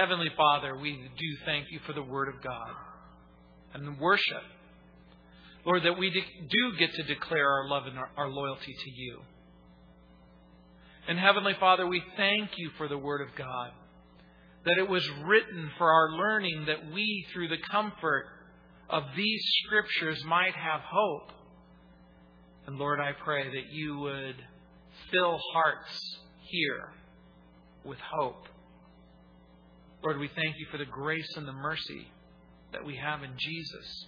Heavenly Father, we do thank you for the Word of God and worship. Lord, that we do get to declare our love and our loyalty to you. And Heavenly Father, we thank you for the Word of God, that it was written for our learning, that we, through the comfort of these Scriptures, might have hope. And Lord, I pray that you would fill hearts here with hope. Lord, we thank you for the grace and the mercy that we have in Jesus,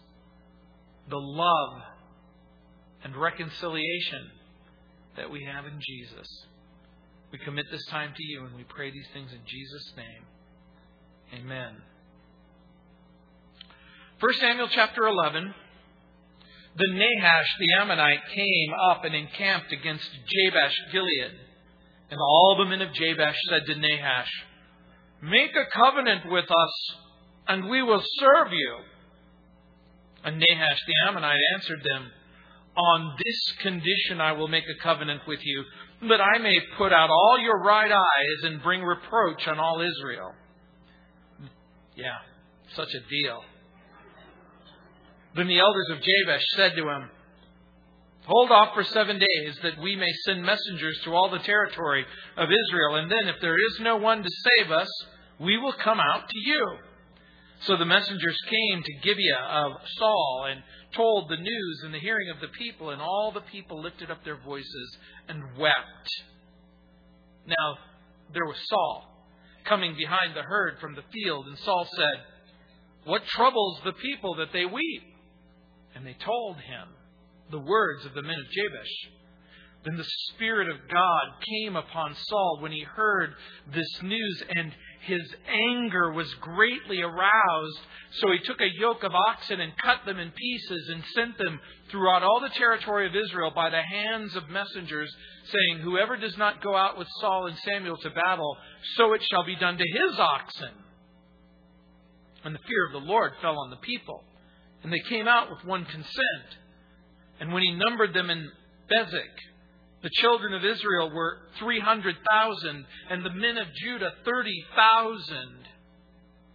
the love and reconciliation that we have in Jesus. We commit this time to you, and we pray these things in Jesus' name. Amen. 1 Samuel chapter 11. Then Nahash the Ammonite came up and encamped against Jabesh Gilead. And all the men of Jabesh said to Nahash, "Make a covenant with us, and we will serve you." And Nahash the Ammonite answered them, "On this condition I will make a covenant with you, that I may put out all your right eyes and bring reproach on all Israel." Yeah, such a deal. Then the elders of Jabesh said to him, "Hold off for 7 days, that we may send messengers to all the territory of Israel. And then if there is no one to save us, we will come out to you." So the messengers came to Gibeah of Saul and told the news in the hearing of the people, and all the people lifted up their voices and wept. Now there was Saul coming behind the herd from the field, and Saul said, "What troubles the people that they weep?" And they told him the words of the men of Jabesh. Then the Spirit of God came upon Saul when he heard this news, and his anger was greatly aroused. So he took a yoke of oxen and cut them in pieces and sent them throughout all the territory of Israel by the hands of messengers, saying, "Whoever does not go out with Saul and Samuel to battle, so it shall be done to his oxen." And the fear of the Lord fell on the people, and they came out with one consent. And when he numbered them in Bezek, the children of Israel were 300,000, and the men of Judah 30,000.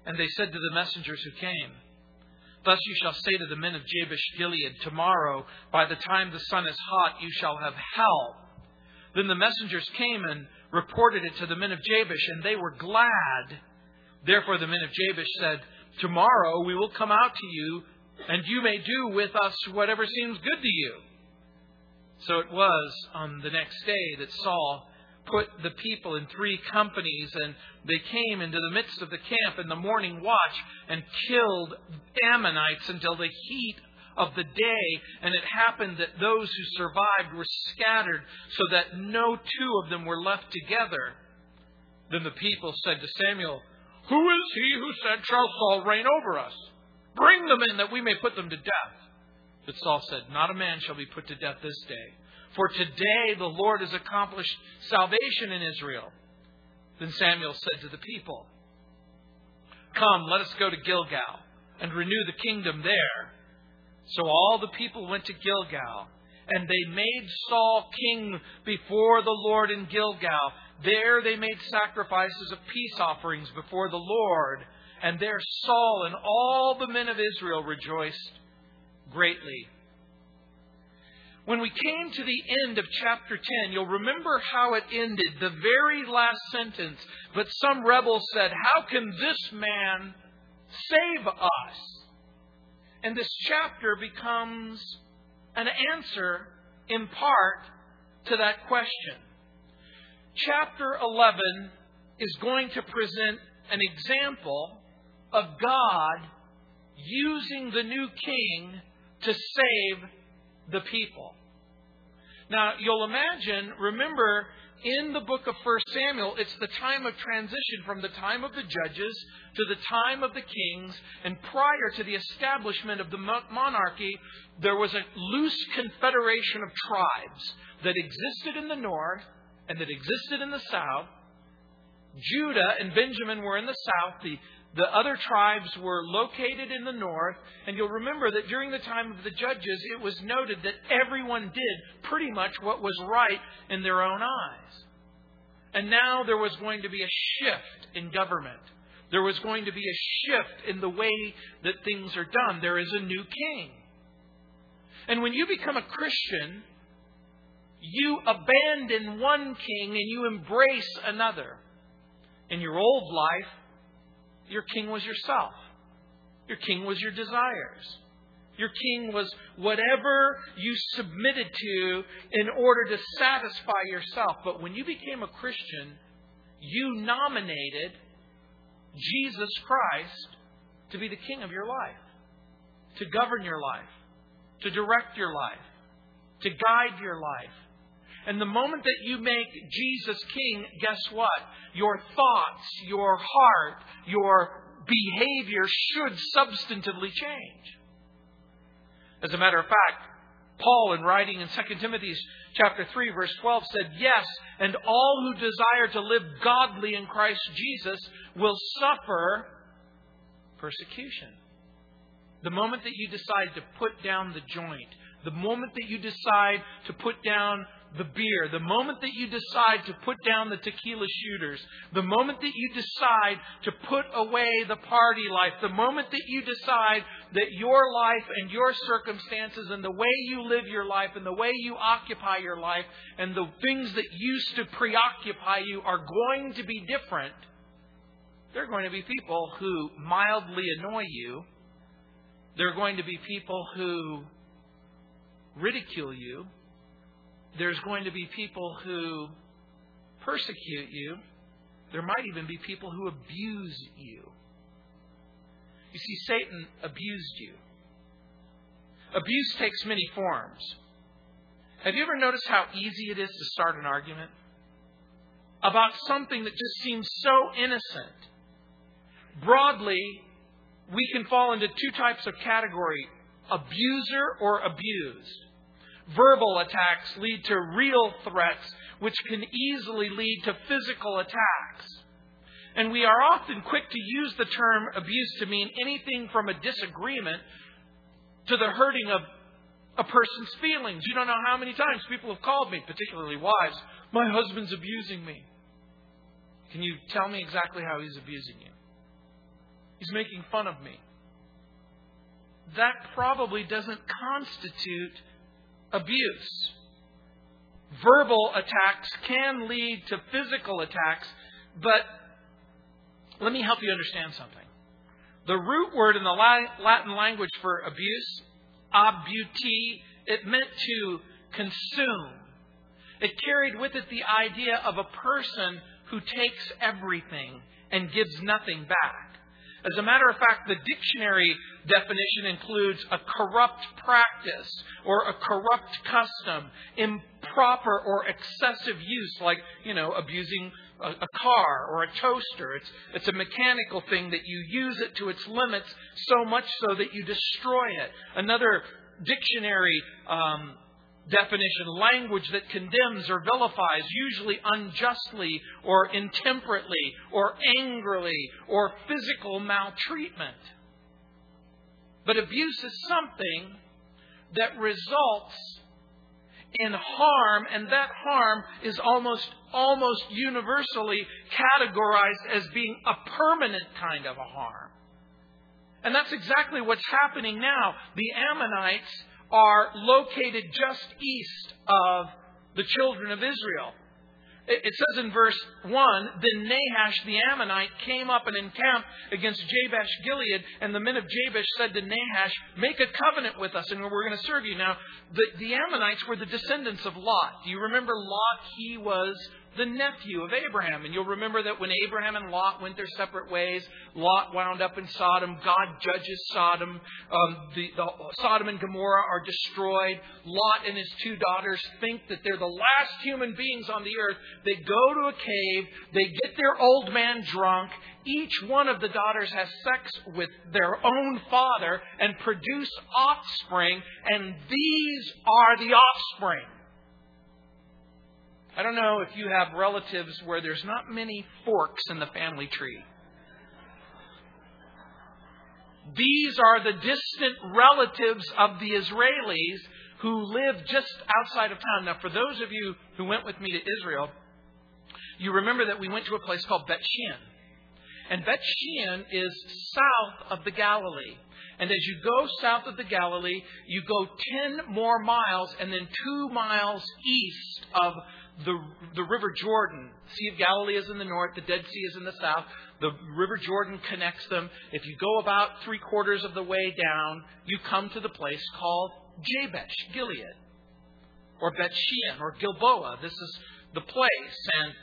And they said to the messengers who came, "Thus you shall say to the men of Jabesh Gilead, 'Tomorrow, by the time the sun is hot, you shall have help.'" Then the messengers came and reported it to the men of Jabesh, and they were glad. Therefore the men of Jabesh said, "Tomorrow we will come out to you, and you may do with us whatever seems good to you." So it was on the next day that Saul put the people in 3 companies, and they came into the midst of the camp in the morning watch and killed Ammonites until the heat of the day. And it happened that those who survived were scattered, so that no 2 of them were left together. Then the people said to Samuel, "Who is he who said, 'Shall Saul reign over us?' Bring them in, that we may put them to death." But Saul said, "Not a man shall be put to death this day, for today the Lord has accomplished salvation in Israel." Then Samuel said to the people, "Come, let us go to Gilgal and renew the kingdom there." So all the people went to Gilgal, and they made Saul king before the Lord in Gilgal. There they made sacrifices of peace offerings before the Lord. And there Saul and all the men of Israel rejoiced greatly. When we came to the end of chapter 10, you'll remember how it ended, the very last sentence. "But some rebels said, 'How can this man save us?'" And this chapter becomes an answer, in part, to that question. Chapter 11 is going to present an example of God using the new king to save the people. Now, you'll imagine, remember, in the book of 1 Samuel, it's the time of transition from the time of the judges to the time of the kings. And prior to the establishment of the monarchy, there was a loose confederation of tribes that existed in the north and that existed in the south. Judah and Benjamin were in the south. The other tribes were located in the north. And you'll remember that during the time of the judges, it was noted that everyone did pretty much what was right in their own eyes. And now there was going to be a shift in government. There was going to be a shift in the way that things are done. There is a new king. And when you become a Christian, you abandon one king and you embrace another. In your old life, your king was yourself. Your king was your desires. Your king was whatever you submitted to in order to satisfy yourself. But when you became a Christian, you nominated Jesus Christ to be the king of your life, to govern your life, to direct your life, to guide your life. And the moment that you make Jesus king, guess what? Your thoughts, your heart, your behavior should substantively change. As a matter of fact, Paul, in writing in 2 Timothy chapter 3, verse 12, said, "Yes, and all who desire to live godly in Christ Jesus will suffer persecution." The moment that you decide to put down the joint, the moment that you decide to put down the beer, the moment that you decide to put down the tequila shooters, the moment that you decide to put away the party life, the moment that you decide that your life and your circumstances and the way you live your life and the way you occupy your life and the things that used to preoccupy you are going to be different, there are going to be people who mildly annoy you. There are going to be people who ridicule you. There's going to be people who persecute you. There might even be people who abuse you. You see, Satan abused you. Abuse takes many forms. Have you ever noticed how easy it is to start an argument about something that just seems so innocent? Broadly, we can fall into two types of category: abuser or abused. Verbal attacks lead to real threats, which can easily lead to physical attacks. And we are often quick to use the term abuse to mean anything from a disagreement to the hurting of a person's feelings. You don't know how many times people have called me, particularly wives, "My husband's abusing me." "Can you tell me exactly how he's abusing you?" "He's making fun of me." That probably doesn't constitute abuse. Verbal attacks can lead to physical attacks, but let me help you understand something. The root word in the Latin language for abuse, abuti, it meant to consume. It carried with it the idea of a person who takes everything and gives nothing back. As a matter of fact, the dictionary definition includes a corrupt practice or a corrupt custom, improper or excessive use, like, abusing a car or a toaster. It's a mechanical thing that you use it to its limits, so much so that you destroy it. Another dictionary definition, language that condemns or vilifies, usually unjustly or intemperately or angrily or physical maltreatment. But abuse is something that results in harm, and that harm is almost universally categorized as being a permanent kind of a harm. And that's exactly what's happening now. The Ammonites are located just east of the children of Israel. It says in verse 1, "Then Nahash the Ammonite came up and encamped against Jabesh Gilead, and the men of Jabesh said to Nahash, 'Make a covenant with us, and we're going to serve you.'" Now, the Ammonites were the descendants of Lot. Do you remember Lot? He was the nephew of Abraham. And you'll remember that when Abraham and Lot went their separate ways, Lot wound up in Sodom. God judges Sodom. The Sodom and Gomorrah are destroyed. Lot and his two daughters think that they're the last human beings on the earth. They go to a cave. They get their old man drunk. Each one of the daughters has sex with their own father and produce offspring. And these are the offspring. I don't know if you have relatives where there's not many forks in the family tree. These are the distant relatives of the Israelis who live just outside of town. Now, for those of you who went with me to Israel, you remember that we went to a place called Beth Shean. And Beth Shean is south of the Galilee. And as you go south of the Galilee, you go 10 more miles and then 2 miles east of the River Jordan. Sea of Galilee is in the north. The Dead Sea is in the south. The River Jordan connects them. If you go about 3/4 of the way down, you come to the place called Jabesh Gilead, or Beth Shean, or Gilboa. This is the place. And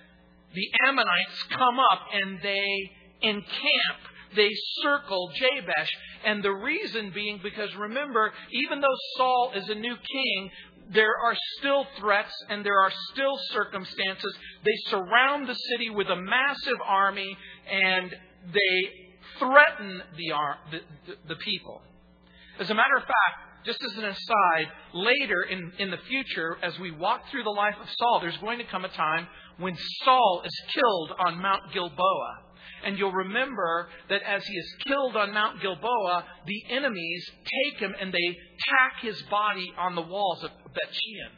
the Ammonites come up and they encamp. They circle Jabesh. And the reason being because, remember, even though Saul is a new king, there are still threats and there are still circumstances. They surround the city with a massive army and they threaten the people. As a matter of fact, just as an aside, later in the future, as we walk through the life of Saul, there's going to come a time when Saul is killed on Mount Gilboa. And you'll remember that as he is killed on Mount Gilboa, the enemies take him and they tack his body on the walls of Beth Shean.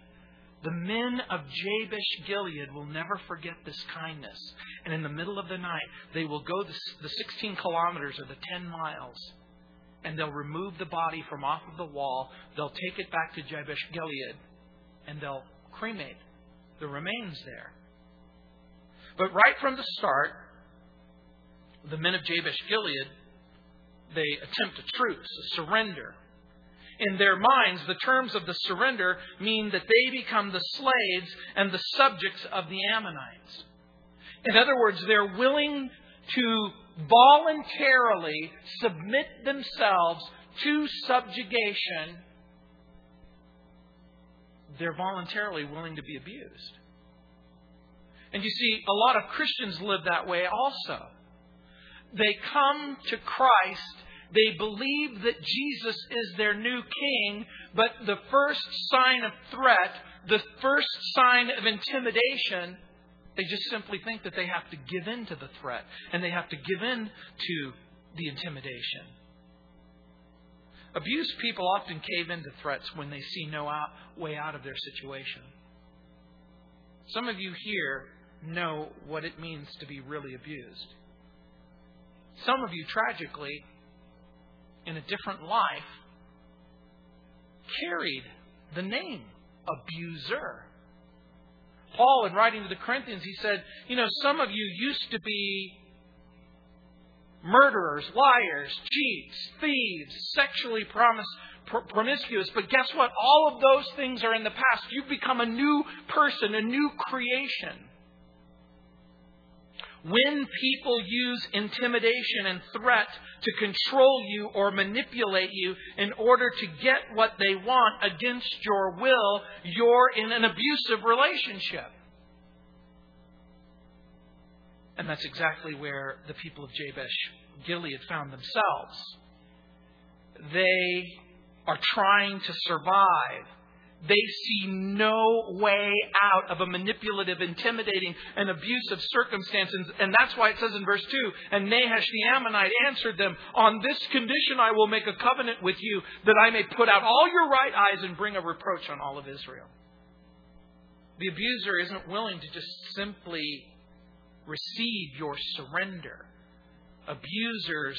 The men of Jabesh Gilead will never forget this kindness. And in the middle of the night, they will go the 16 kilometers or the 10 miles. And they'll remove the body from off of the wall. They'll take it back to Jabesh Gilead. And they'll cremate the remains there. But right from the start, the men of Jabesh Gilead, they attempt a truce, a surrender. In their minds, the terms of the surrender mean that they become the slaves and the subjects of the Ammonites. In other words, they're willing to voluntarily submit themselves to subjugation. They're voluntarily willing to be abused. And you see, a lot of Christians live that way also. They come to Christ. They believe that Jesus is their new king. But the first sign of threat, the first sign of intimidation, they just simply think that they have to give in to the threat. And they have to give in to the intimidation. Abused people often cave into threats when they see no way out of their situation. Some of you here know what it means to be really abused. Some of you, tragically, in a different life, carried the name abuser. Paul, in writing to the Corinthians, he said, you know, some of you used to be murderers, liars, cheats, thieves, sexually promiscuous. But guess what? All of those things are in the past. You've become a new person, a new creation. When people use intimidation and threat to control you or manipulate you in order to get what they want against your will, you're in an abusive relationship. And that's exactly where the people of Jabesh Gilead found themselves. They are trying to survive. They see no way out of a manipulative, intimidating, and abusive circumstance. And that's why it says in verse 2, and Nahash the Ammonite answered them, on this condition I will make a covenant with you, that I may put out all your right eyes and bring a reproach on all of Israel. The abuser isn't willing to just simply receive your surrender. Abusers'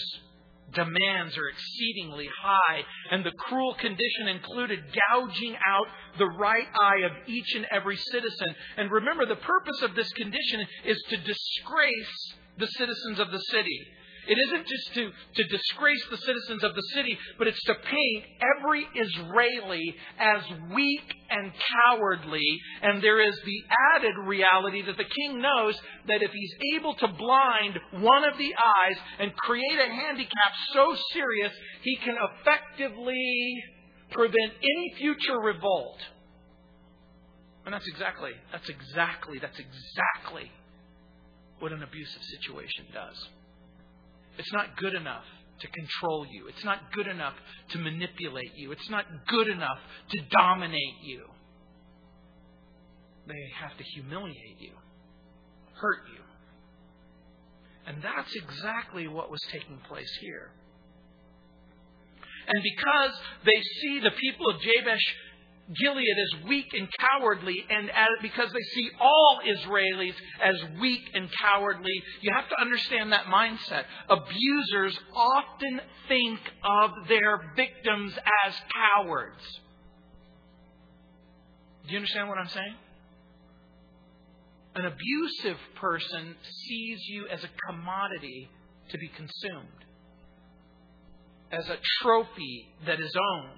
demands are exceedingly high, and the cruel condition included gouging out the right eye of each and every citizen. And remember, the purpose of this condition is to disgrace the citizens of the city. It isn't just to disgrace the citizens of the city, but it's to paint every Israeli as weak and cowardly. And there is the added reality that the king knows that if he's able to blind one of the eyes and create a handicap so serious, he can effectively prevent any future revolt. And that's exactly what an abusive situation does. It's not good enough to control you. It's not good enough to manipulate you. It's not good enough to dominate you. They have to humiliate you, hurt you. And that's exactly what was taking place here. And because they see the people of Jabesh Gilead as weak and cowardly, and because they see all Israelis as weak and cowardly. You have to understand that mindset. Abusers often think of their victims as cowards. Do you understand what I'm saying? An abusive person sees you as a commodity to be consumed, as a trophy that is owned.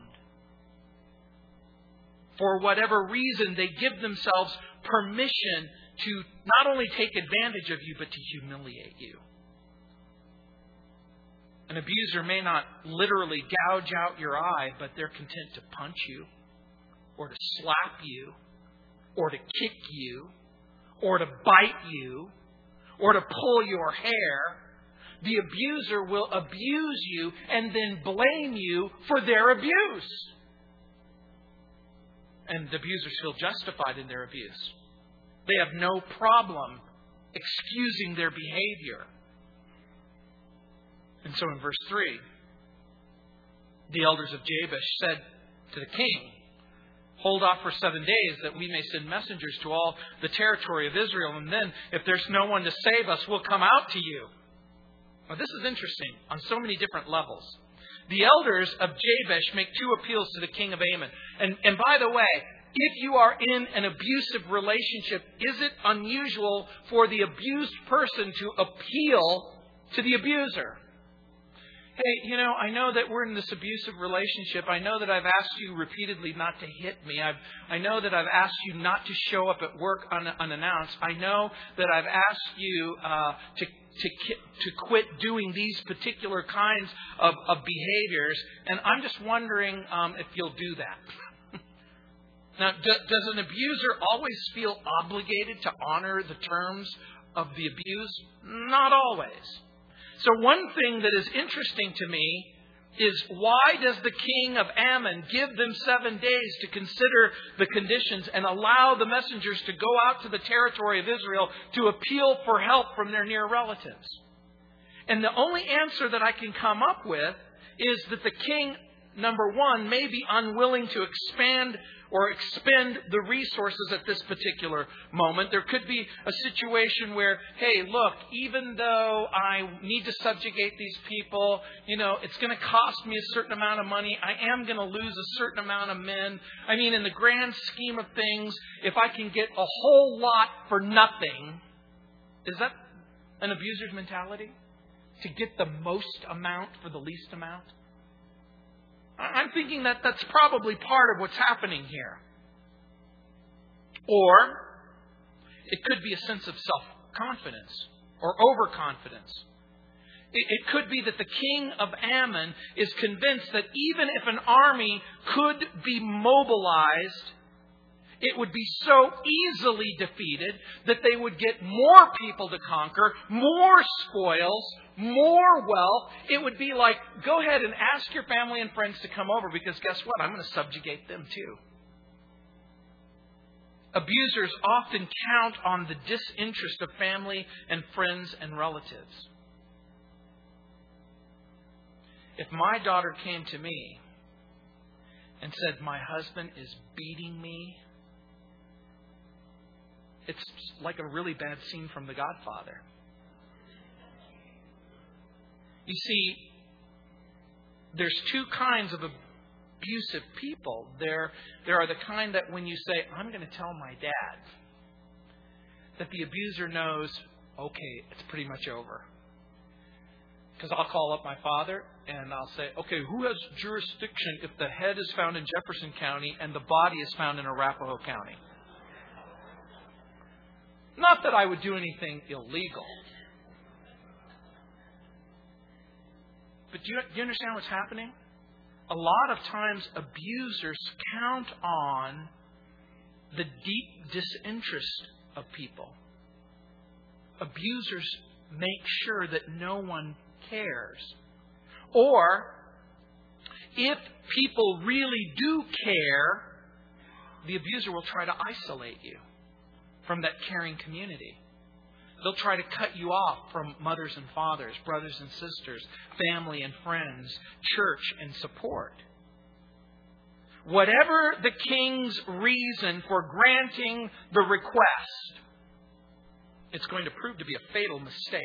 For whatever reason, they give themselves permission to not only take advantage of you, but to humiliate you. An abuser may not literally gouge out your eye, but they're content to punch you, or to slap you, or to kick you, or to bite you, or to pull your hair. The abuser will abuse you and then blame you for their abuse. And the abusers feel justified in their abuse. They have no problem excusing their behavior. And so in verse 3, the elders of Jabesh said to the king, "Hold off for 7 days that we may send messengers to all the territory of Israel. And then if there's no one to save us, we'll come out to you." Now, this is interesting on so many different levels. The elders of Jabesh make two appeals to the king of Ammon. And by the way, if you are in an abusive relationship, is it unusual for the abused person to appeal to the abuser? "Hey, I know that we're in this abusive relationship. I know that I've asked you repeatedly not to hit me. I know that I've asked you not to show up at work unannounced. I know that I've asked you to quit doing these particular kinds of behaviors. And I'm just wondering if you'll do that." Now, does an abuser always feel obligated to honor the terms of the abuse? Not always. So one thing that is interesting to me is, why does the king of Ammon give them 7 days to consider the conditions and allow the messengers to go out to the territory of Israel to appeal for help from their near relatives? And the only answer that I can come up with is that the king, number one, may be unwilling to expand or expend the resources at this particular moment. There could be a situation where, hey, look, even though I need to subjugate these people, it's going to cost me a certain amount of money. I am going to lose a certain amount of men. I mean, in the grand scheme of things, if I can get a whole lot for nothing, is that an abuser's mentality? To get the most amount for the least amount? I'm thinking that that's probably part of what's happening here. Or it could be a sense of self-confidence or overconfidence. It could be that the king of Ammon is convinced that even if an army could be mobilized, it would be so easily defeated that they would get more people to conquer, more spoils, more wealth. It would be like, go ahead and ask your family and friends to come over, because guess what? I'm going to subjugate them too. Abusers often count on the disinterest of family and friends and relatives. If my daughter came to me and said, "My husband is beating me," it's like a really bad scene from The Godfather. You see, there's two kinds of abusive people. There are the kind that when you say, "I'm going to tell my dad," that the abuser knows, okay, it's pretty much over. Because I'll call up my father and I'll say, "Okay, who has jurisdiction if the head is found in Jefferson County and the body is found in Arapahoe County?" Not that I would do anything illegal. But do you understand what's happening? A lot of times abusers count on the deep disinterest of people. Abusers make sure that no one cares. Or if people really do care, the abuser will try to isolate you from that caring community. They'll try to cut you off from mothers and fathers, brothers and sisters, family and friends, church and support. Whatever the king's reason for granting the request, it's going to prove to be a fatal mistake.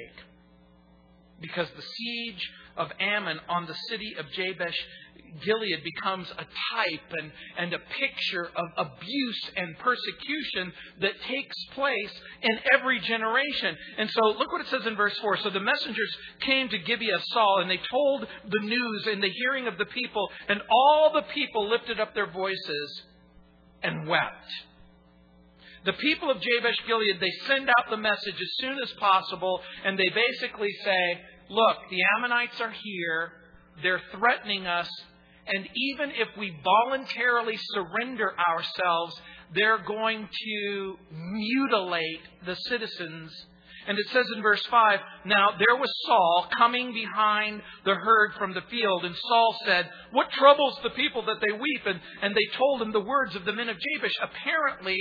Because the siege of Ammon on the city of Jabesh Gilead becomes a type and a picture of abuse and persecution that takes place in every generation. And so look what it says in verse 4. So the messengers came to Gibeah of Saul, and they told the news in the hearing of the people, and all the people lifted up their voices and wept. The people of Jabesh Gilead, they send out the message as soon as possible, and they basically say, look, the Ammonites are here, they're threatening us, and even if we voluntarily surrender ourselves, they're going to mutilate the citizens. And it says in verse 5, now there was Saul coming behind the herd from the field. And Saul said, what troubles the people that they weep? And they told him the words of the men of Jabesh. Apparently,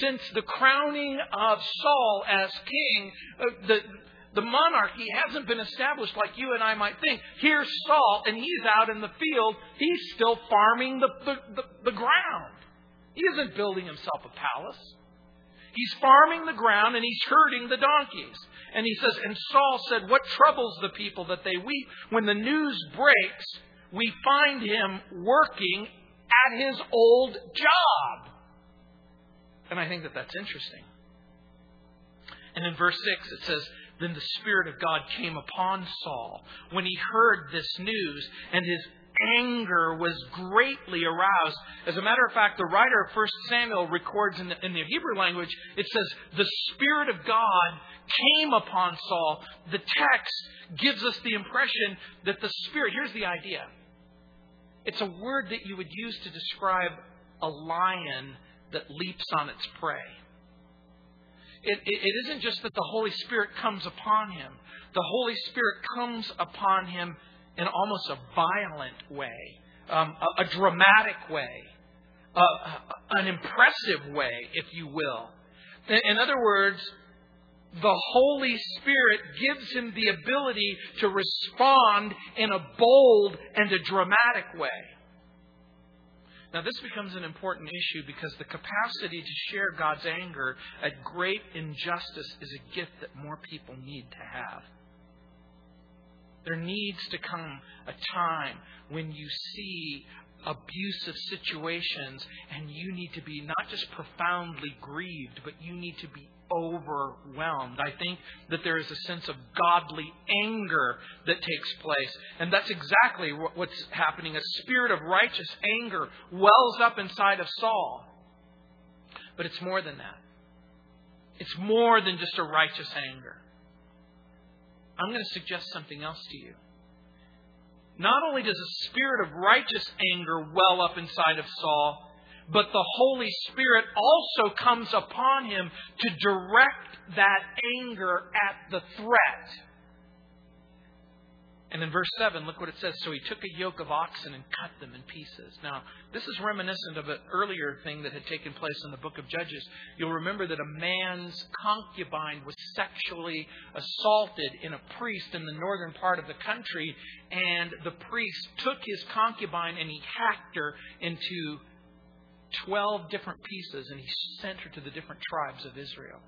since the crowning of Saul as king, the monarchy hasn't been established like you and I might think. Here's Saul, and he's out in the field. He's still farming the ground. He isn't building himself a palace. He's farming the ground, and he's herding the donkeys. And he says, and Saul said, what troubles the people that they weep? When the news breaks, we find him working at his old job. And I think that that's interesting. And in verse 6, it says, then the Spirit of God came upon Saul when he heard this news, and his anger was greatly aroused. As a matter of fact, the writer of 1 Samuel records in the Hebrew language, it says, the Spirit of God came upon Saul. The text gives us the impression that the Spirit, here's the idea. It's a word that you would use to describe a lion that leaps on its prey. It isn't just that the Holy Spirit comes upon him. The Holy Spirit comes upon him in almost a violent way, a dramatic way, an impressive way, if you will. In other words, the Holy Spirit gives him the ability to respond in a bold and a dramatic way. Now, this becomes an important issue because the capacity to share God's anger at great injustice is a gift that more people need to have. There needs to come a time when you see abusive situations and you need to be not just profoundly grieved, but you need to be overwhelmed. I think that there is a sense of godly anger that takes place. And that's exactly what's happening. A spirit of righteous anger wells up inside of Saul. But it's more than that. It's more than just a righteous anger. I'm going to suggest something else to you. Not only does a spirit of righteous anger well up inside of Saul, but the Holy Spirit also comes upon him to direct that anger at the threat. And in verse 7, look what it says. So he took a yoke of oxen and cut them in pieces. Now, this is reminiscent of an earlier thing that had taken place in the book of Judges. You'll remember that a man's concubine was sexually assaulted in a priest in the northern part of the country. And the priest took his concubine and he hacked her into 12 different pieces. And he sent her to the different tribes of Israel.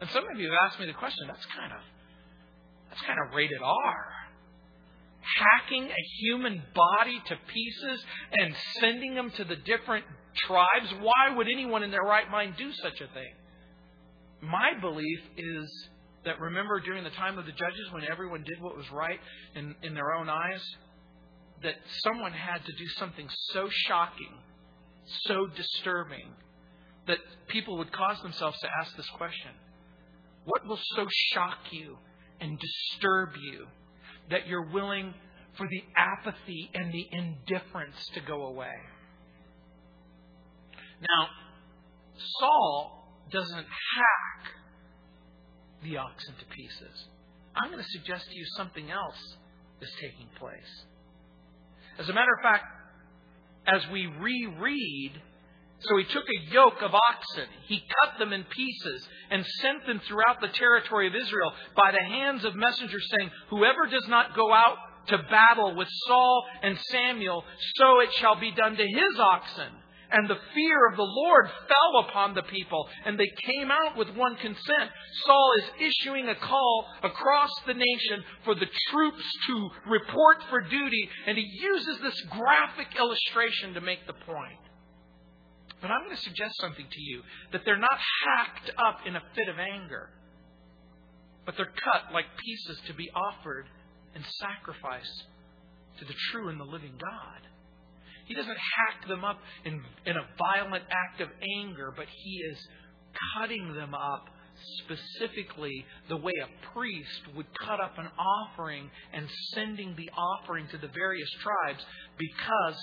And some of you have asked me the question, that's kind of rated R. Hacking a human body to pieces and sending them to the different tribes. Why would anyone in their right mind do such a thing? My belief is that, remember, during the time of the judges, when everyone did what was right in their own eyes, that someone had to do something so shocking, so disturbing, that people would cause themselves to ask this question. What will so shock you and disturb you that you're willing for the apathy and the indifference to go away? Now, Saul doesn't hack the oxen to pieces. I'm going to suggest to you something else is taking place. As a matter of fact, as we reread, so he took a yoke of oxen, he cut them in pieces, and sent them throughout the territory of Israel by the hands of messengers, saying, whoever does not go out to battle with Saul and Samuel, so it shall be done to his oxen. And the fear of the Lord fell upon the people, and they came out with one consent. Saul is issuing a call across the nation for the troops to report for duty, and he uses this graphic illustration to make the point. But I'm going to suggest something to you, that they're not hacked up in a fit of anger, but they're cut like pieces to be offered and sacrificed to the true and the living God. He doesn't hack them up in a violent act of anger, but he is cutting them up specifically the way a priest would cut up an offering and sending the offering to the various tribes, because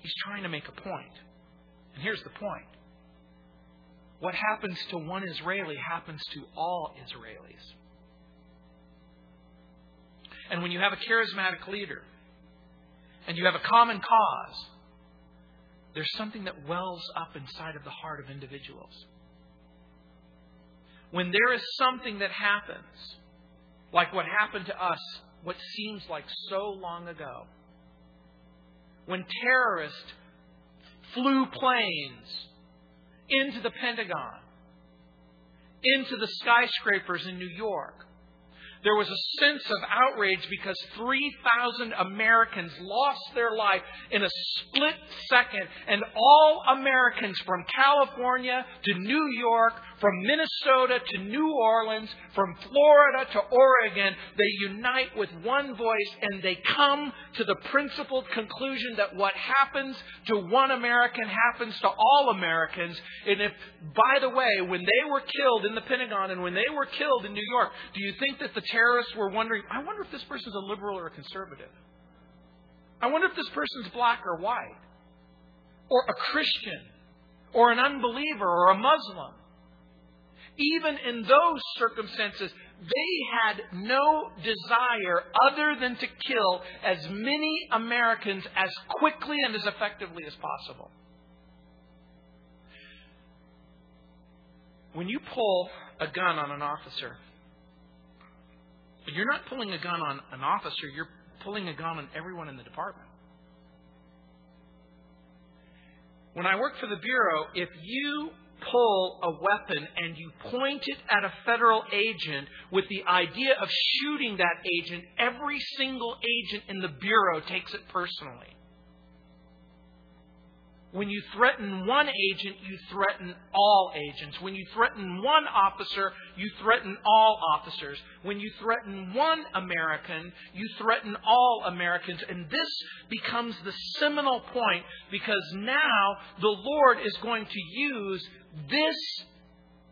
he's trying to make a point. And here's the point. What happens to one Israeli happens to all Israelis. And when you have a charismatic leader and you have a common cause, there's something that wells up inside of the heart of individuals. When there is something that happens, like what happened to us, what seems like so long ago, when terrorists flew planes into the Pentagon, into the skyscrapers in New York, there was a sense of outrage because 3,000 Americans lost their life in a split second. And all Americans from California to New York, from Minnesota to New Orleans, from Florida to Oregon, they unite with one voice and they come to the principled conclusion that what happens to one American happens to all Americans. And if, by the way, when they were killed in the Pentagon and when they were killed in New York, do you think that the terrorists were wondering, I wonder if this person's a liberal or a conservative? I wonder if this person's black or white, or a Christian, or an unbeliever, or a Muslim? Even in those circumstances, they had no desire other than to kill as many Americans as quickly and as effectively as possible. When you pull a gun on an officer, you're not pulling a gun on an officer, you're pulling a gun on everyone in the department. When I worked for the Bureau, if you pull a weapon and you point it at a federal agent with the idea of shooting that agent, every single agent in the Bureau takes it personally. When you threaten one agent, you threaten all agents. When you threaten one officer, you threaten all officers. When you threaten one American, you threaten all Americans. And this becomes the seminal point, because now the Lord is going to use this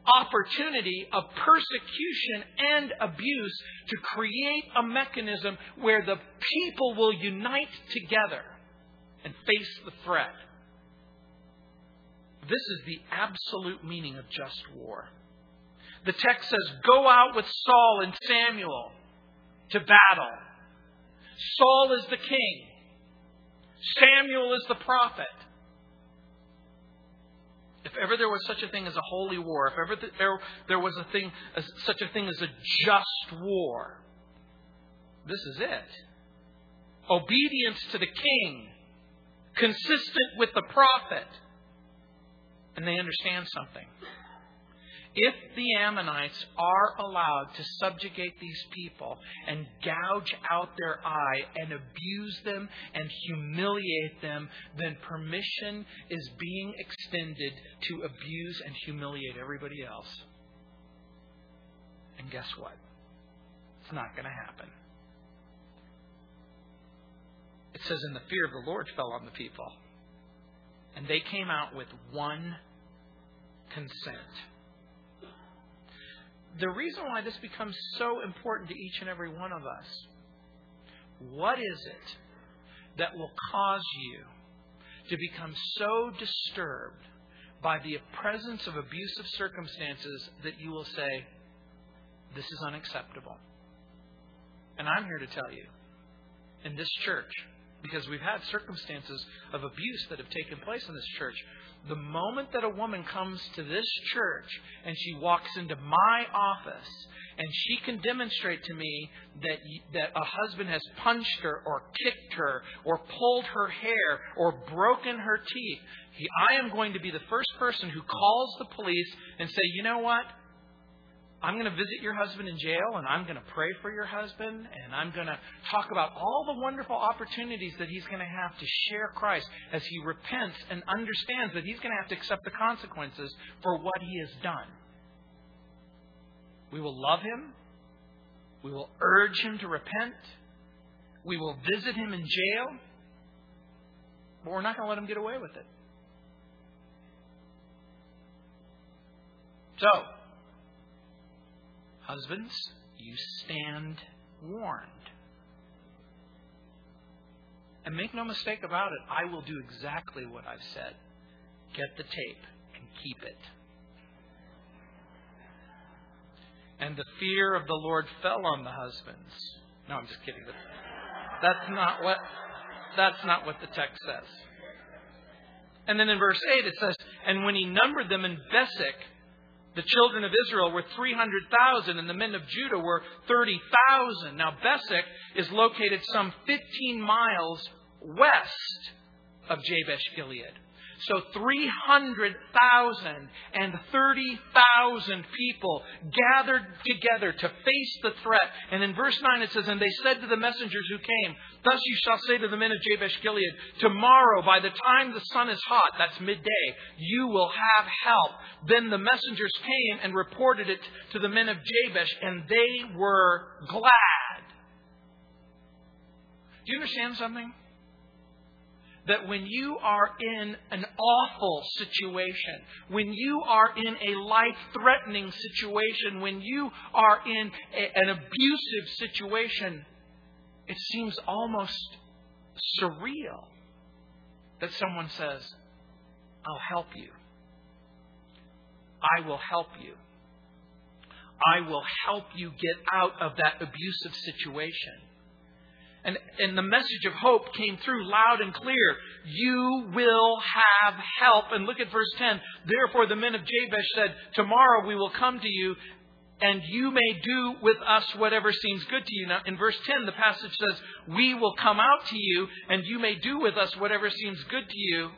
opportunity of persecution and abuse to create a mechanism where the people will unite together and face the threat. This is the absolute meaning of just war. The text says, go out with Saul and Samuel to battle. Saul is the king. Samuel is the prophet. If ever there was such a thing as a holy war, if ever there was such a thing as a just war, this is it. Obedience to the king, consistent with the prophet. And they understand something. If the Ammonites are allowed to subjugate these people and gouge out their eye and abuse them and humiliate them, then permission is being extended to abuse and humiliate everybody else. And guess what? It's not going to happen. It says, and the fear of the Lord fell on the people. And they came out with one consent. The reason why this becomes so important to each and every one of us, what is it that will cause you to become so disturbed by the presence of abusive circumstances that you will say, this is unacceptable? And I'm here to tell you, in this church, because we've had circumstances of abuse that have taken place in this church. The moment that a woman comes to this church and she walks into my office and she can demonstrate to me that a husband has punched her or kicked her or pulled her hair or broken her teeth, I am going to be the first person who calls the police and say, you know what? I'm going to visit your husband in jail, and I'm going to pray for your husband, and I'm going to talk about all the wonderful opportunities that he's going to have to share Christ as he repents and understands that he's going to have to accept the consequences for what he has done. We will love him. We will urge him to repent. We will visit him in jail, but we're not going to let him get away with it. So, husbands, you stand warned. And make no mistake about it, I will do exactly what I've said. Get the tape and keep it. And the fear of the Lord fell on the husbands. No, I'm just kidding. That's not what the text says. And then in verse 8 it says, and when he numbered them in Bezek, the children of Israel were 300,000 and the men of Judah were 30,000. Now, Bezek is located some 15 miles west of Jabesh Gilead. So 300,000 and 30,000 people gathered together to face the threat. And in verse 9 it says, and they said to the messengers who came, thus you shall say to the men of Jabesh Gilead, tomorrow by the time the sun is hot, that's midday, you will have help. Then the messengers came and reported it to the men of Jabesh, and they were glad. Do you understand something? That when you are in an awful situation, when you are in a life-threatening situation, when you are in an abusive situation, it seems almost surreal that someone says, I'll help you. I will help you. I will help you get out of that abusive situation. And the message of hope came through loud and clear. You will have help. And look at verse 10. Therefore, the men of Jabesh said, tomorrow we will come to you, and you may do with us whatever seems good to you. Now, in verse 10, the passage says, we will come out to you, and you may do with us whatever seems good to you.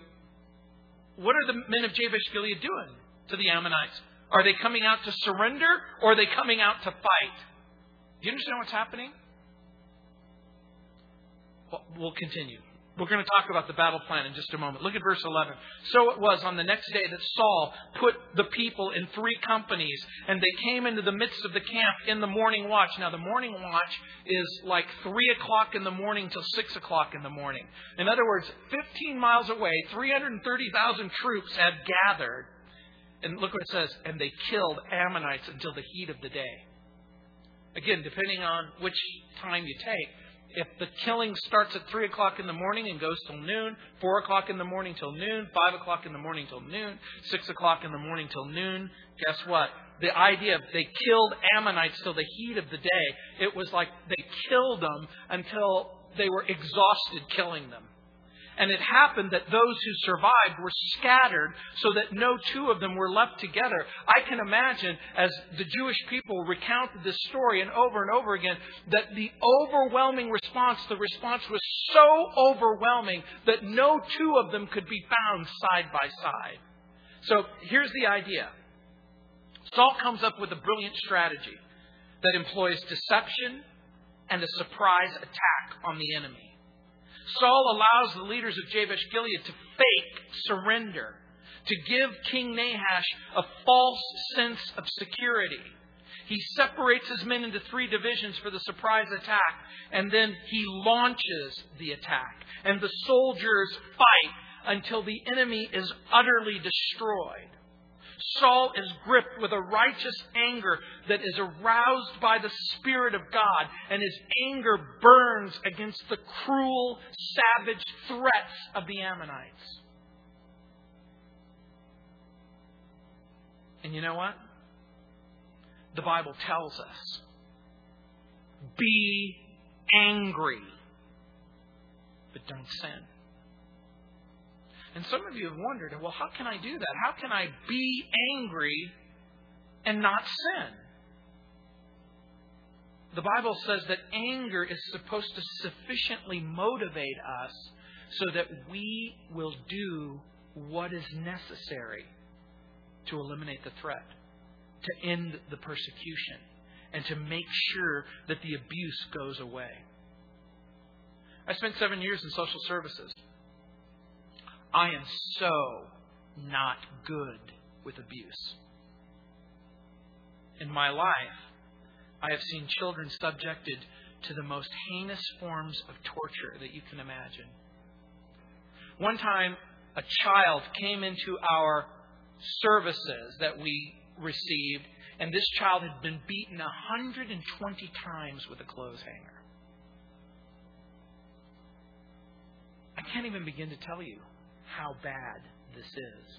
What are the men of Jabesh Gilead doing to the Ammonites? Are they coming out to surrender, or are they coming out to fight? Do you understand what's happening? We'll continue. We're going to talk about the battle plan in just a moment. Look at verse 11. So it was on the next day that Saul put the people in three companies, and they came into the midst of the camp in the morning watch. Now, the morning watch is like 3 o'clock in the morning till 6 o'clock in the morning. In other words, 15 miles away, 330,000 troops had gathered. And look what it says. And they killed Ammonites until the heat of the day. Again, depending on which time you take. If the killing starts at 3 o'clock in the morning and goes till noon, 4 o'clock in the morning till noon, 5 o'clock in the morning till noon, 6 o'clock in the morning till noon, guess what? The idea of they killed Ammonites till the heat of the day, it was like they killed them until they were exhausted killing them. And it happened that those who survived were scattered so that no two of them were left together. I can imagine as the Jewish people recounted this story and over again, that the overwhelming response, the response was so overwhelming that no two of them could be found side by side. So here's the idea. Saul comes up with a brilliant strategy that employs deception and a surprise attack on the enemy. Saul allows the leaders of Jabesh Gilead to fake surrender, to give King Nahash a false sense of security. He separates his men into three divisions for the surprise attack, and then he launches the attack. And the soldiers fight until the enemy is utterly destroyed. Saul is gripped with a righteous anger that is aroused by the Spirit of God, and his anger burns against the cruel, savage threats of the Ammonites. And you know what? The Bible tells us, be angry. but don't sin. And some of you have wondered, well, how can I do that? How can I be angry and not sin? The Bible says that anger is supposed to sufficiently motivate us so that we will do what is necessary to eliminate the threat, to end the persecution, and to make sure that the abuse goes away. I spent 7 years in social services. I am so not good with abuse. In my life, I have seen children subjected to the most heinous forms of torture that you can imagine. One time, a child came into our services that we received, and this child had been beaten 120 times with a clothes hanger. I can't even begin to tell you how bad this is.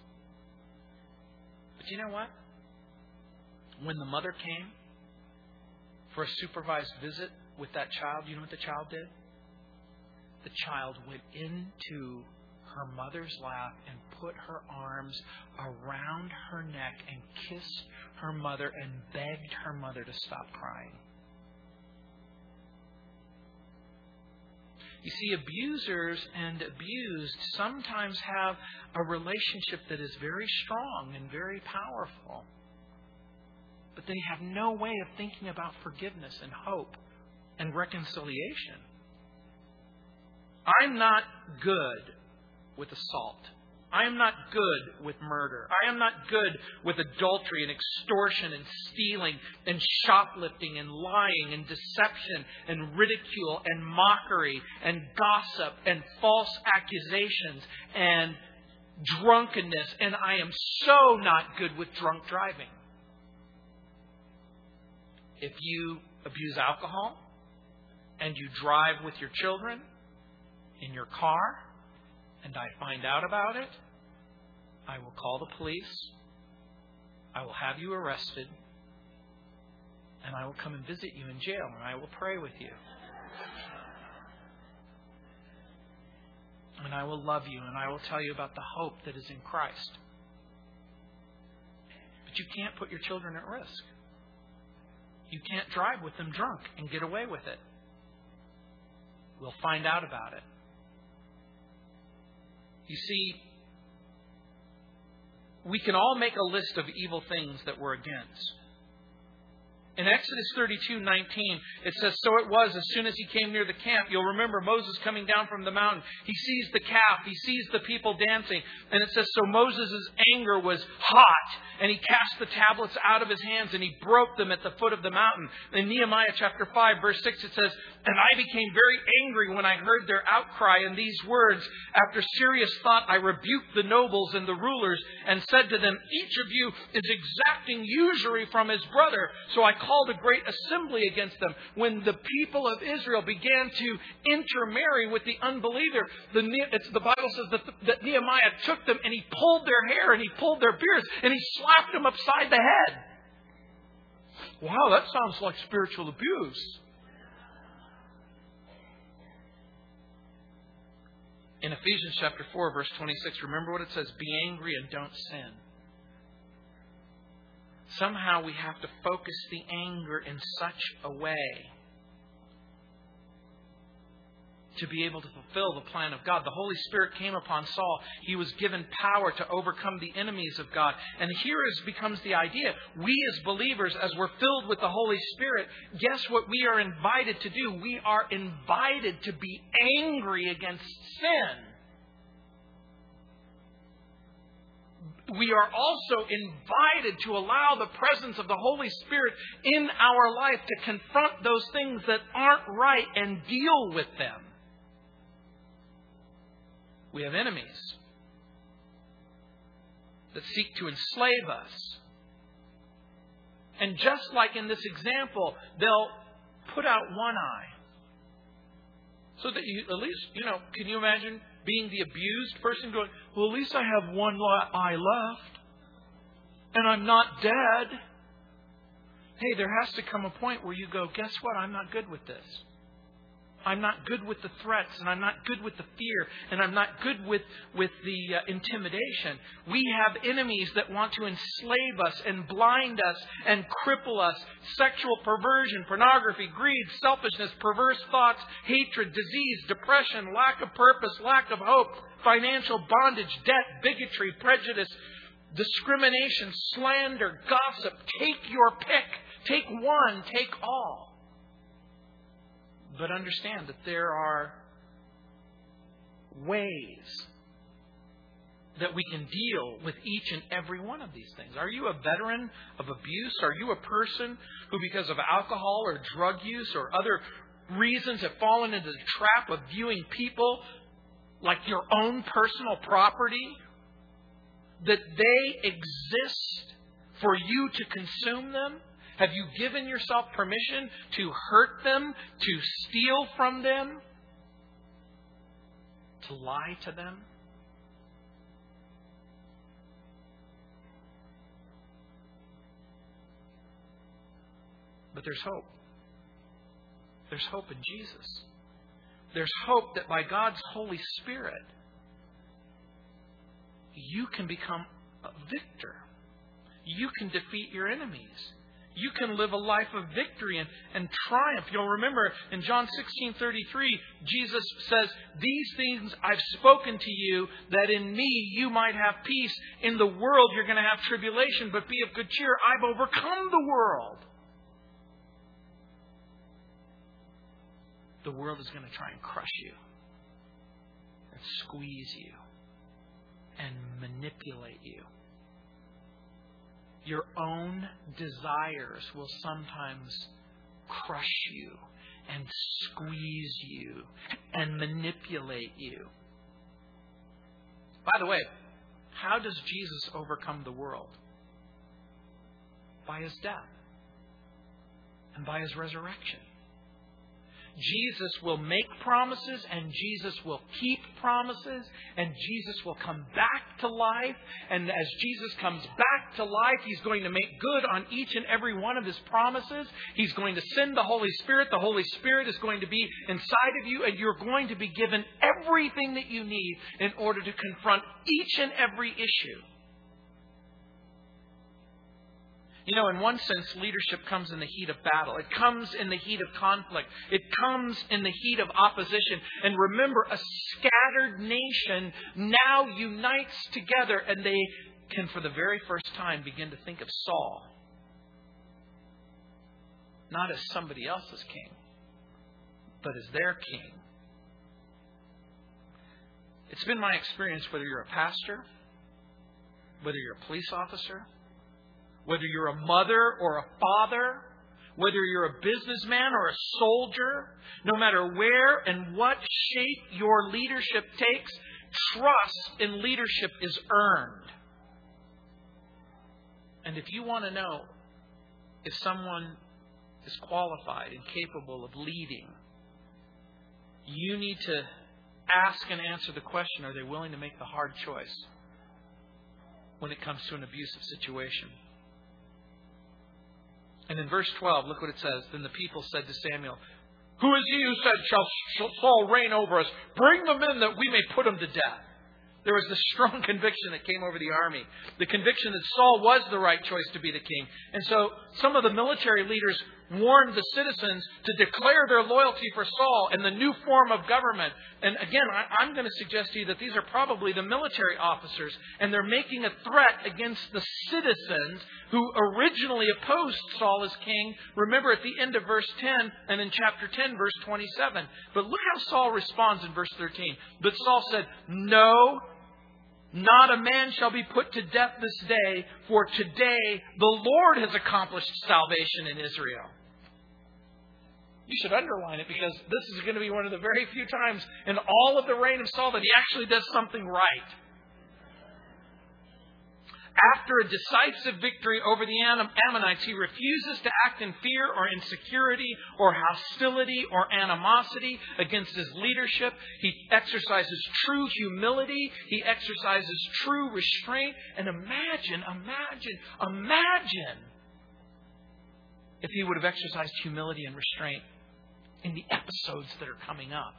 But you know what? When the mother came for a supervised visit with that child, you know what the child did? The child went into her mother's lap and put her arms around her neck and kissed her mother and begged her mother to stop crying. You see, abusers and abused sometimes have a relationship that is very strong and very powerful, but they have no way of thinking about forgiveness and hope and reconciliation. I'm not good with assault. I am not good with murder. I am not good with adultery and extortion and stealing and shoplifting and lying and deception and ridicule and mockery and gossip and false accusations and drunkenness. And I am so not good with drunk driving. If you abuse alcohol and you drive with your children in your car, and I find out about it, I will call the police, I will have you arrested, and I will come and visit you in jail, and I will pray with you. And I will love you, and I will tell you about the hope that is in Christ. But you can't put your children at risk. You can't drive with them drunk and get away with it. We'll find out about it. You see, we can all make a list of evil things that we're against. In Exodus 32:19, it says, "So it was as soon as he came near the camp." You'll remember Moses coming down from the mountain. He sees the calf. He sees the people dancing. And it says, so Moses' anger was hot, and he cast the tablets out of his hands, and he broke them at the foot of the mountain. In Nehemiah chapter 5, verse 6, it says, "And I became very angry when I heard their outcry and these words. After serious thought, I rebuked the nobles and the rulers and said to them, 'Each of you is exacting usury from his brother.' So I called a great assembly against them." When the people of Israel began to intermarry with the unbeliever, the Bible says that Nehemiah took them and he pulled their hair and he pulled their beards and he slapped them upside the head. Wow, that sounds like spiritual abuse. In Ephesians chapter 4, verse 26, remember what it says, "Be angry and don't sin." Somehow we have to focus the anger in such a way to be able to fulfill the plan of God. The Holy Spirit came upon Saul. He was given power to overcome the enemies of God. And here becomes the idea. We as believers, as we're filled with the Holy Spirit, guess what we are invited to do? We are invited to be angry against sin. We are also invited to allow the presence of the Holy Spirit in our life to confront those things that aren't right and deal with them. We have enemies that seek to enslave us. And just like in this example, they'll put out one eye. So that you, at least, can you imagine being the abused person going, "Well, at least I have one eye left. And I'm not dead." Hey, there has to come a point where you go, "Guess what? I'm not good with this. I'm not good with the threats, and I'm not good with the fear, and I'm not good with the intimidation. We have enemies that want to enslave us and blind us and cripple us. Sexual perversion, pornography, greed, selfishness, perverse thoughts, hatred, disease, depression, lack of purpose, lack of hope, financial bondage, debt, bigotry, prejudice, discrimination, slander, gossip. Take your pick. Take one. Take all. But understand that there are ways that we can deal with each and every one of these things. Are you a veteran of abuse? Are you a person who, because of alcohol or drug use or other reasons, have fallen into the trap of viewing people like your own personal property? That they exist for you to consume them? Have you given yourself permission to hurt them, to steal from them, to lie to them? But there's hope. There's hope in Jesus. There's hope that by God's Holy Spirit, you can become a victor. You can defeat your enemies. You can live a life of victory and triumph. You'll remember in John 16:33, Jesus says, "These things I've spoken to you, that in me you might have peace. In the world you're going to have tribulation, but be of good cheer. I've overcome the world." The world is going to try and crush you and squeeze you and manipulate you. Your own desires will sometimes crush you and squeeze you and manipulate you. By the way, how does Jesus overcome the world? By his death and by his resurrection. Jesus will make promises, and Jesus will keep promises, and Jesus will come back to life. And as Jesus comes back to life, he's going to make good on each and every one of his promises. He's going to send the Holy Spirit. The Holy Spirit is going to be inside of you, and you're going to be given everything that you need in order to confront each and every issue. You know, in one sense, leadership comes in the heat of battle. It comes in the heat of conflict. It comes in the heat of opposition. And remember, a scattered nation now unites together, and they can, for the very first time, begin to think of Saul not as somebody else's king, but as their king. It's been my experience, whether you're a pastor, whether you're a police officer, whether you're a mother or a father, whether you're a businessman or a soldier, no matter where and what shape your leadership takes, trust in leadership is earned. And if you want to know if someone is qualified and capable of leading, you need to ask and answer the question, are they willing to make the hard choice when it comes to an abusive situation? And in verse 12, look what it says. Then the people said to Samuel, "Who is he who said, 'Shall Saul reign over us? Bring them in that we may put him to death.'" There was this strong conviction that came over the army. The conviction that Saul was the right choice to be the king. And so some of the military leaders warned the citizens to declare their loyalty for Saul and the new form of government. And again, I'm going to suggest to you that these are probably the military officers, and they're making a threat against the citizens who originally opposed Saul as king. Remember at the end of verse 10 and in chapter 10, verse 27. But look how Saul responds in verse 13. But Saul said, "No, not a man shall be put to death this day, for today the Lord has accomplished salvation in Israel." You should underline it, because this is going to be one of the very few times in all of the reign of Saul that he actually does something right. After a decisive victory over the Ammonites, he refuses to act in fear or insecurity or hostility or animosity against his leadership. He exercises true humility. He exercises true restraint. And imagine if he would have exercised humility and restraint in the episodes that are coming up.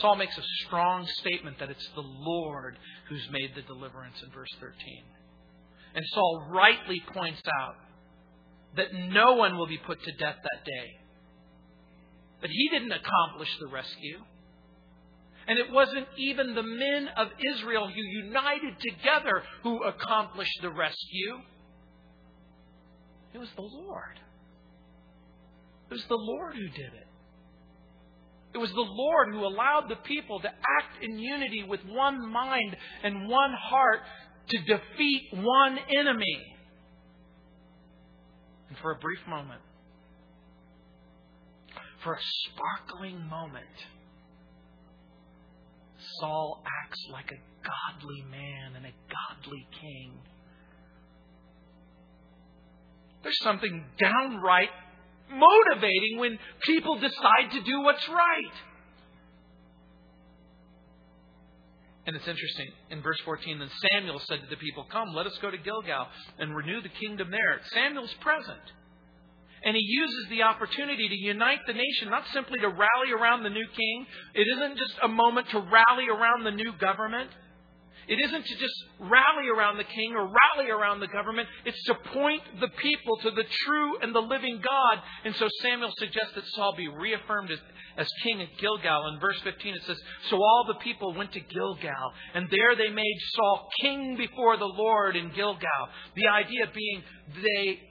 Saul makes a strong statement that it's the Lord who's made the deliverance in verse 13. And Saul rightly points out that no one will be put to death that day. That he didn't accomplish the rescue. And it wasn't even the men of Israel who united together who accomplished the rescue. It was the Lord. It was the Lord who did it. It was the Lord who allowed the people to act in unity with one mind and one heart to defeat one enemy. And for a brief moment, for a sparkling moment, Saul acts like a godly man and a godly king. There's something downright motivating when people decide to do what's right. And it's interesting, in verse 14, then Samuel said to the people, "Come, let us go to Gilgal and renew the kingdom there." Samuel's present. And he uses the opportunity to unite the nation, not simply to rally around the new king. It isn't just a moment to rally around the new government. It isn't to just rally around the king or rally around the government. It's to point the people to the true and the living God. And so Samuel suggests that Saul be reaffirmed as king at Gilgal. In verse 15 it says, "So all the people went to Gilgal, and there they made Saul king before the Lord in Gilgal." The idea being they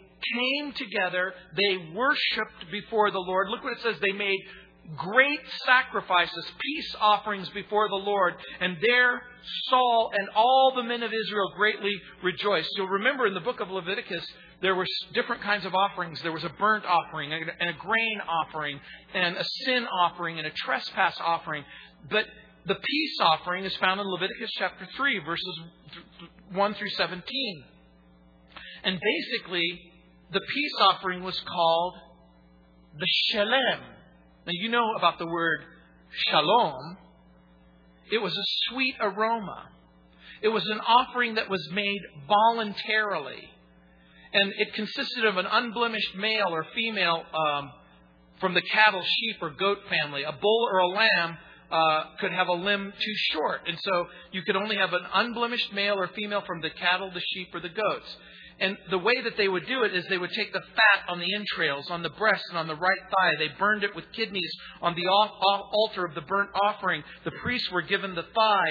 came together, they worshipped before the Lord. Look what it says, they made great sacrifices, peace offerings before the Lord. And there Saul and all the men of Israel greatly rejoiced. You'll remember in the book of Leviticus, there were different kinds of offerings. There was a burnt offering and a grain offering and a sin offering and a trespass offering. But the peace offering is found in Leviticus chapter 3, verses 1 through 17. And basically, the peace offering was called the shalem. Now, you know about the word shalom. It was a sweet aroma. It was an offering that was made voluntarily. And it consisted of an unblemished male or female from the cattle, sheep, or goat family. A bull or a lamb could have a limb too short. And so you could only have an unblemished male or female from the cattle, the sheep, or the goats. And the way that they would do it is they would take the fat on the entrails, on the breast, and on the right thigh. They burned it with kidneys on the altar of the burnt offering. The priests were given the thigh,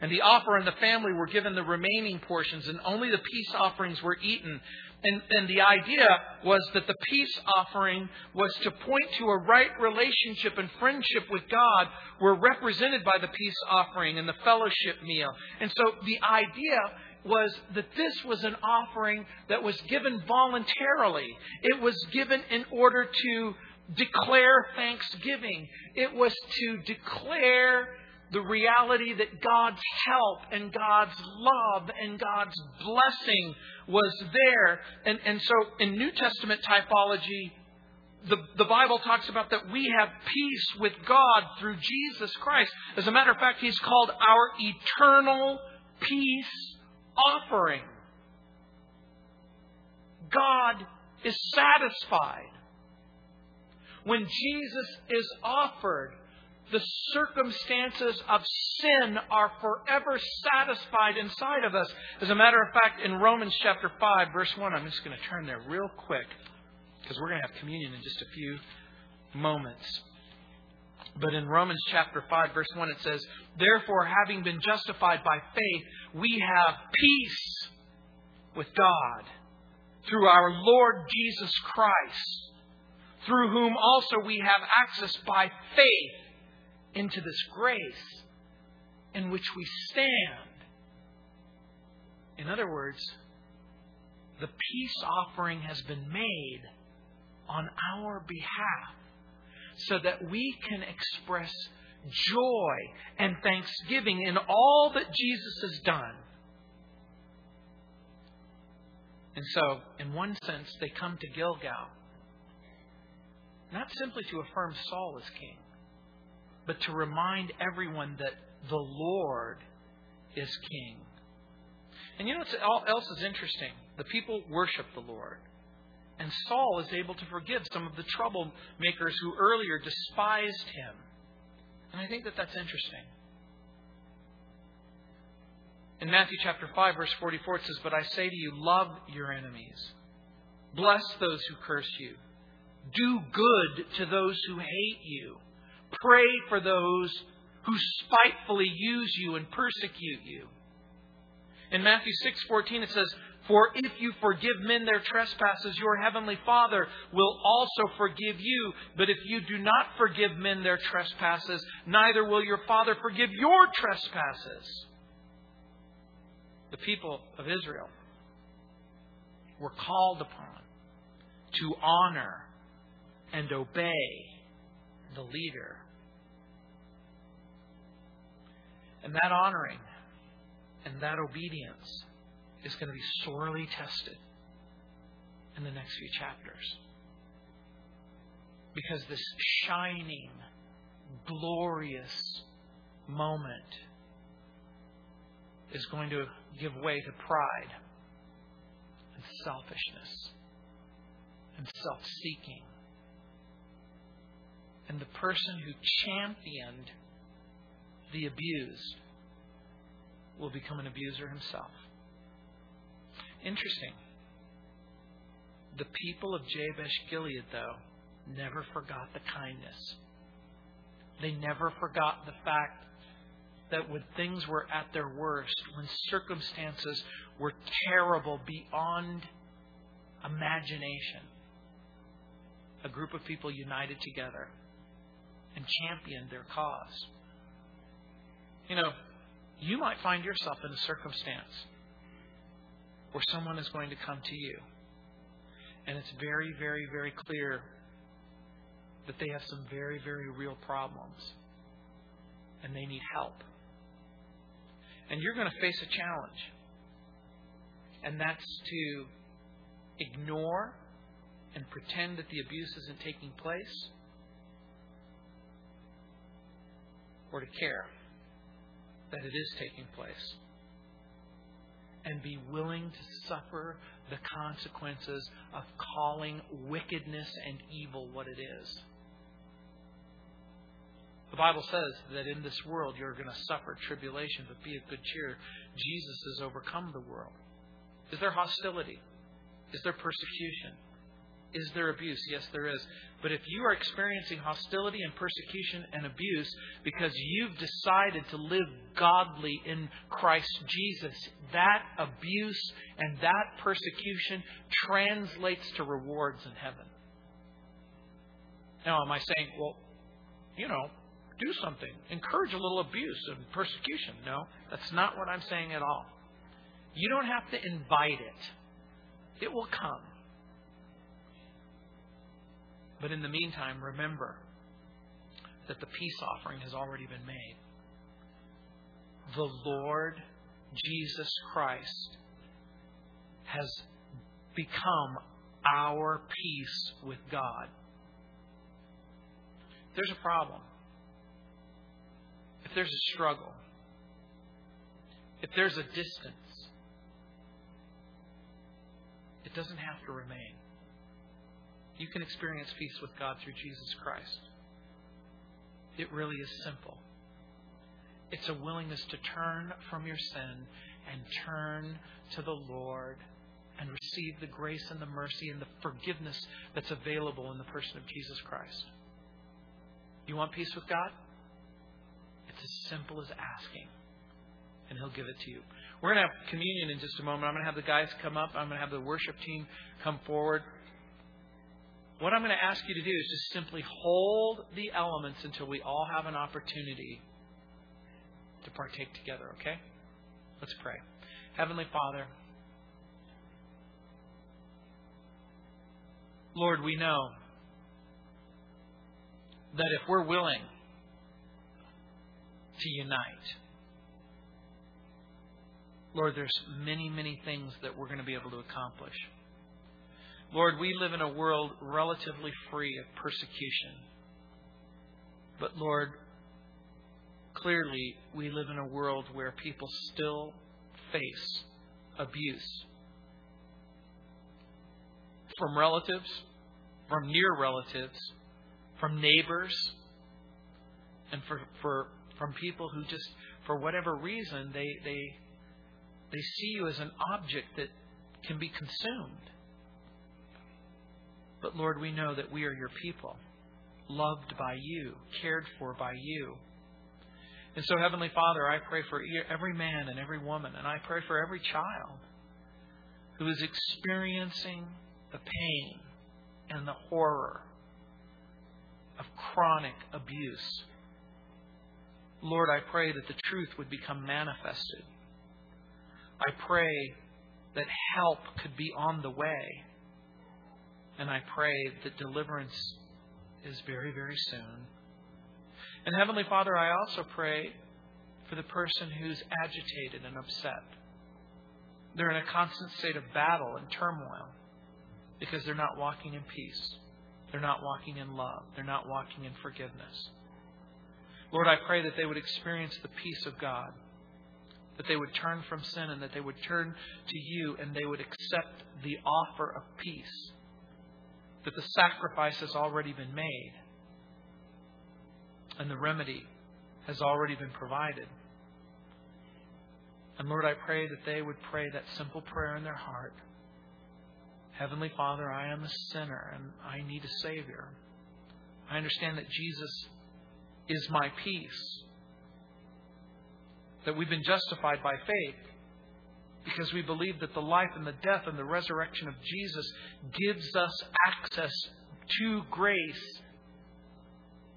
and the offerer and the family were given the remaining portions, and only the peace offerings were eaten. And the idea was that the peace offering was to point to a right relationship and friendship with God were represented by the peace offering and the fellowship meal. And so the idea was that this was an offering that was given voluntarily. It was given in order to declare thanksgiving. It was to declare the reality that God's help and God's love and God's blessing was there. And so in New Testament typology, the Bible talks about that we have peace with God through Jesus Christ. As a matter of fact, he's called our eternal peace offering. God is satisfied. When Jesus is offered, the circumstances of sin are forever satisfied inside of us. As a matter of fact, in Romans chapter 5, verse 1, I'm just going to turn there real quick because we're going to have communion in just a few moments. But in Romans chapter 5, verse 1, it says, "Therefore, having been justified by faith, we have peace with God through our Lord Jesus Christ, through whom also we have access by faith into this grace in which we stand." In other words, the peace offering has been made on our behalf, so that we can express joy and thanksgiving in all that Jesus has done. And so, in one sense, they come to Gilgal, not simply to affirm Saul as king, but to remind everyone that the Lord is king. And you know what else is interesting? The people worship the Lord. And Saul is able to forgive some of the troublemakers who earlier despised him. And I think that that's interesting. In Matthew chapter 5, verse 44, it says, "But I say to you, love your enemies. Bless those who curse you. Do good to those who hate you. Pray for those who spitefully use you and persecute you." In Matthew 6:14, it says, "For if you forgive men their trespasses, your heavenly Father will also forgive you. But if you do not forgive men their trespasses, neither will your Father forgive your trespasses." The people of Israel were called upon to honor and obey the leader. And that honoring and that obedience is going to be sorely tested in the next few chapters. Because this shining, glorious moment is going to give way to pride and selfishness and self-seeking. And the person who championed the abused will become an abuser himself. Interesting. The people of Jabesh Gilead, though, never forgot the kindness. They never forgot the fact that when things were at their worst, when circumstances were terrible beyond imagination, a group of people united together and championed their cause. You know, you might find yourself in a circumstance where someone is going to come to you, and it's very, very, very clear that they have some very, very real problems, and they need help. And you're going to face a challenge. And that's to ignore and pretend that the abuse isn't taking place, or to care that it is taking place and be willing to suffer the consequences of calling wickedness and evil what it is. The Bible says that in this world you're going to suffer tribulation, but be of good cheer. Jesus has overcome the world. Is there hostility? Is there persecution? Is there abuse? Yes, there is. But if you are experiencing hostility and persecution and abuse because you've decided to live godly in Christ Jesus, that abuse and that persecution translates to rewards in heaven. Now, am I saying, well, you know, do something, encourage a little abuse and persecution? No, that's not what I'm saying at all. You don't have to invite it. It will come. But in the meantime, remember that the peace offering has already been made. The Lord Jesus Christ has become our peace with God. If there's a problem, if there's a struggle, if there's a distance, it doesn't have to remain. You can experience peace with God through Jesus Christ. It really is simple. It's a willingness to turn from your sin and turn to the Lord and receive the grace and the mercy and the forgiveness that's available in the person of Jesus Christ. You want peace with God? It's as simple as asking, and He'll give it to you. We're going to have communion in just a moment. I'm going to have the guys come up. I'm going to have the worship team come forward. What I'm going to ask you to do is just simply hold the elements until we all have an opportunity to partake together, okay? Let's pray. Heavenly Father, Lord, we know that if we're willing to unite, Lord, there's many, many things that we're going to be able to accomplish. Lord, we live in a world relatively free of persecution. But Lord, clearly we live in a world where people still face abuse. from relatives, from near relatives, from neighbors, and from people who just, for whatever reason, they see you as an object that can be consumed. But Lord, we know that we are your people, loved by you, cared for by you. And so, Heavenly Father, I pray for every man and every woman, and I pray for every child who is experiencing the pain and the horror of chronic abuse. Lord, I pray that the truth would become manifested. I pray that help could be on the way. And I pray that deliverance is very, very soon. And Heavenly Father, I also pray for the person who's agitated and upset. They're in a constant state of battle and turmoil because they're not walking in peace. They're not walking in love. They're not walking in forgiveness. Lord, I pray that they would experience the peace of God, that they would turn from sin and that they would turn to you and they would accept the offer of peace, that the sacrifice has already been made and the remedy has already been provided. And Lord, I pray that they would pray that simple prayer in their heart. Heavenly Father, I am a sinner and I need a Savior. I understand that Jesus is my peace. That we've been justified by faith because we believe that the life and the death and the resurrection of Jesus gives us access to grace.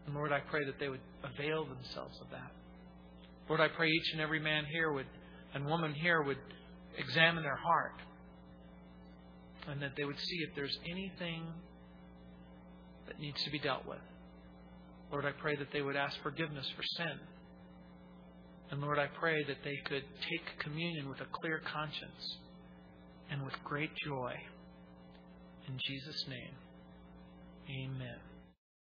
And Lord, I pray that they would avail themselves of that. Lord, I pray each and every man here would and woman here would examine their heart and that they would see if there's anything that needs to be dealt with. Lord, I pray that they would ask forgiveness for sin. And Lord, I pray that they could take communion with a clear conscience and with great joy. In Jesus' name, amen.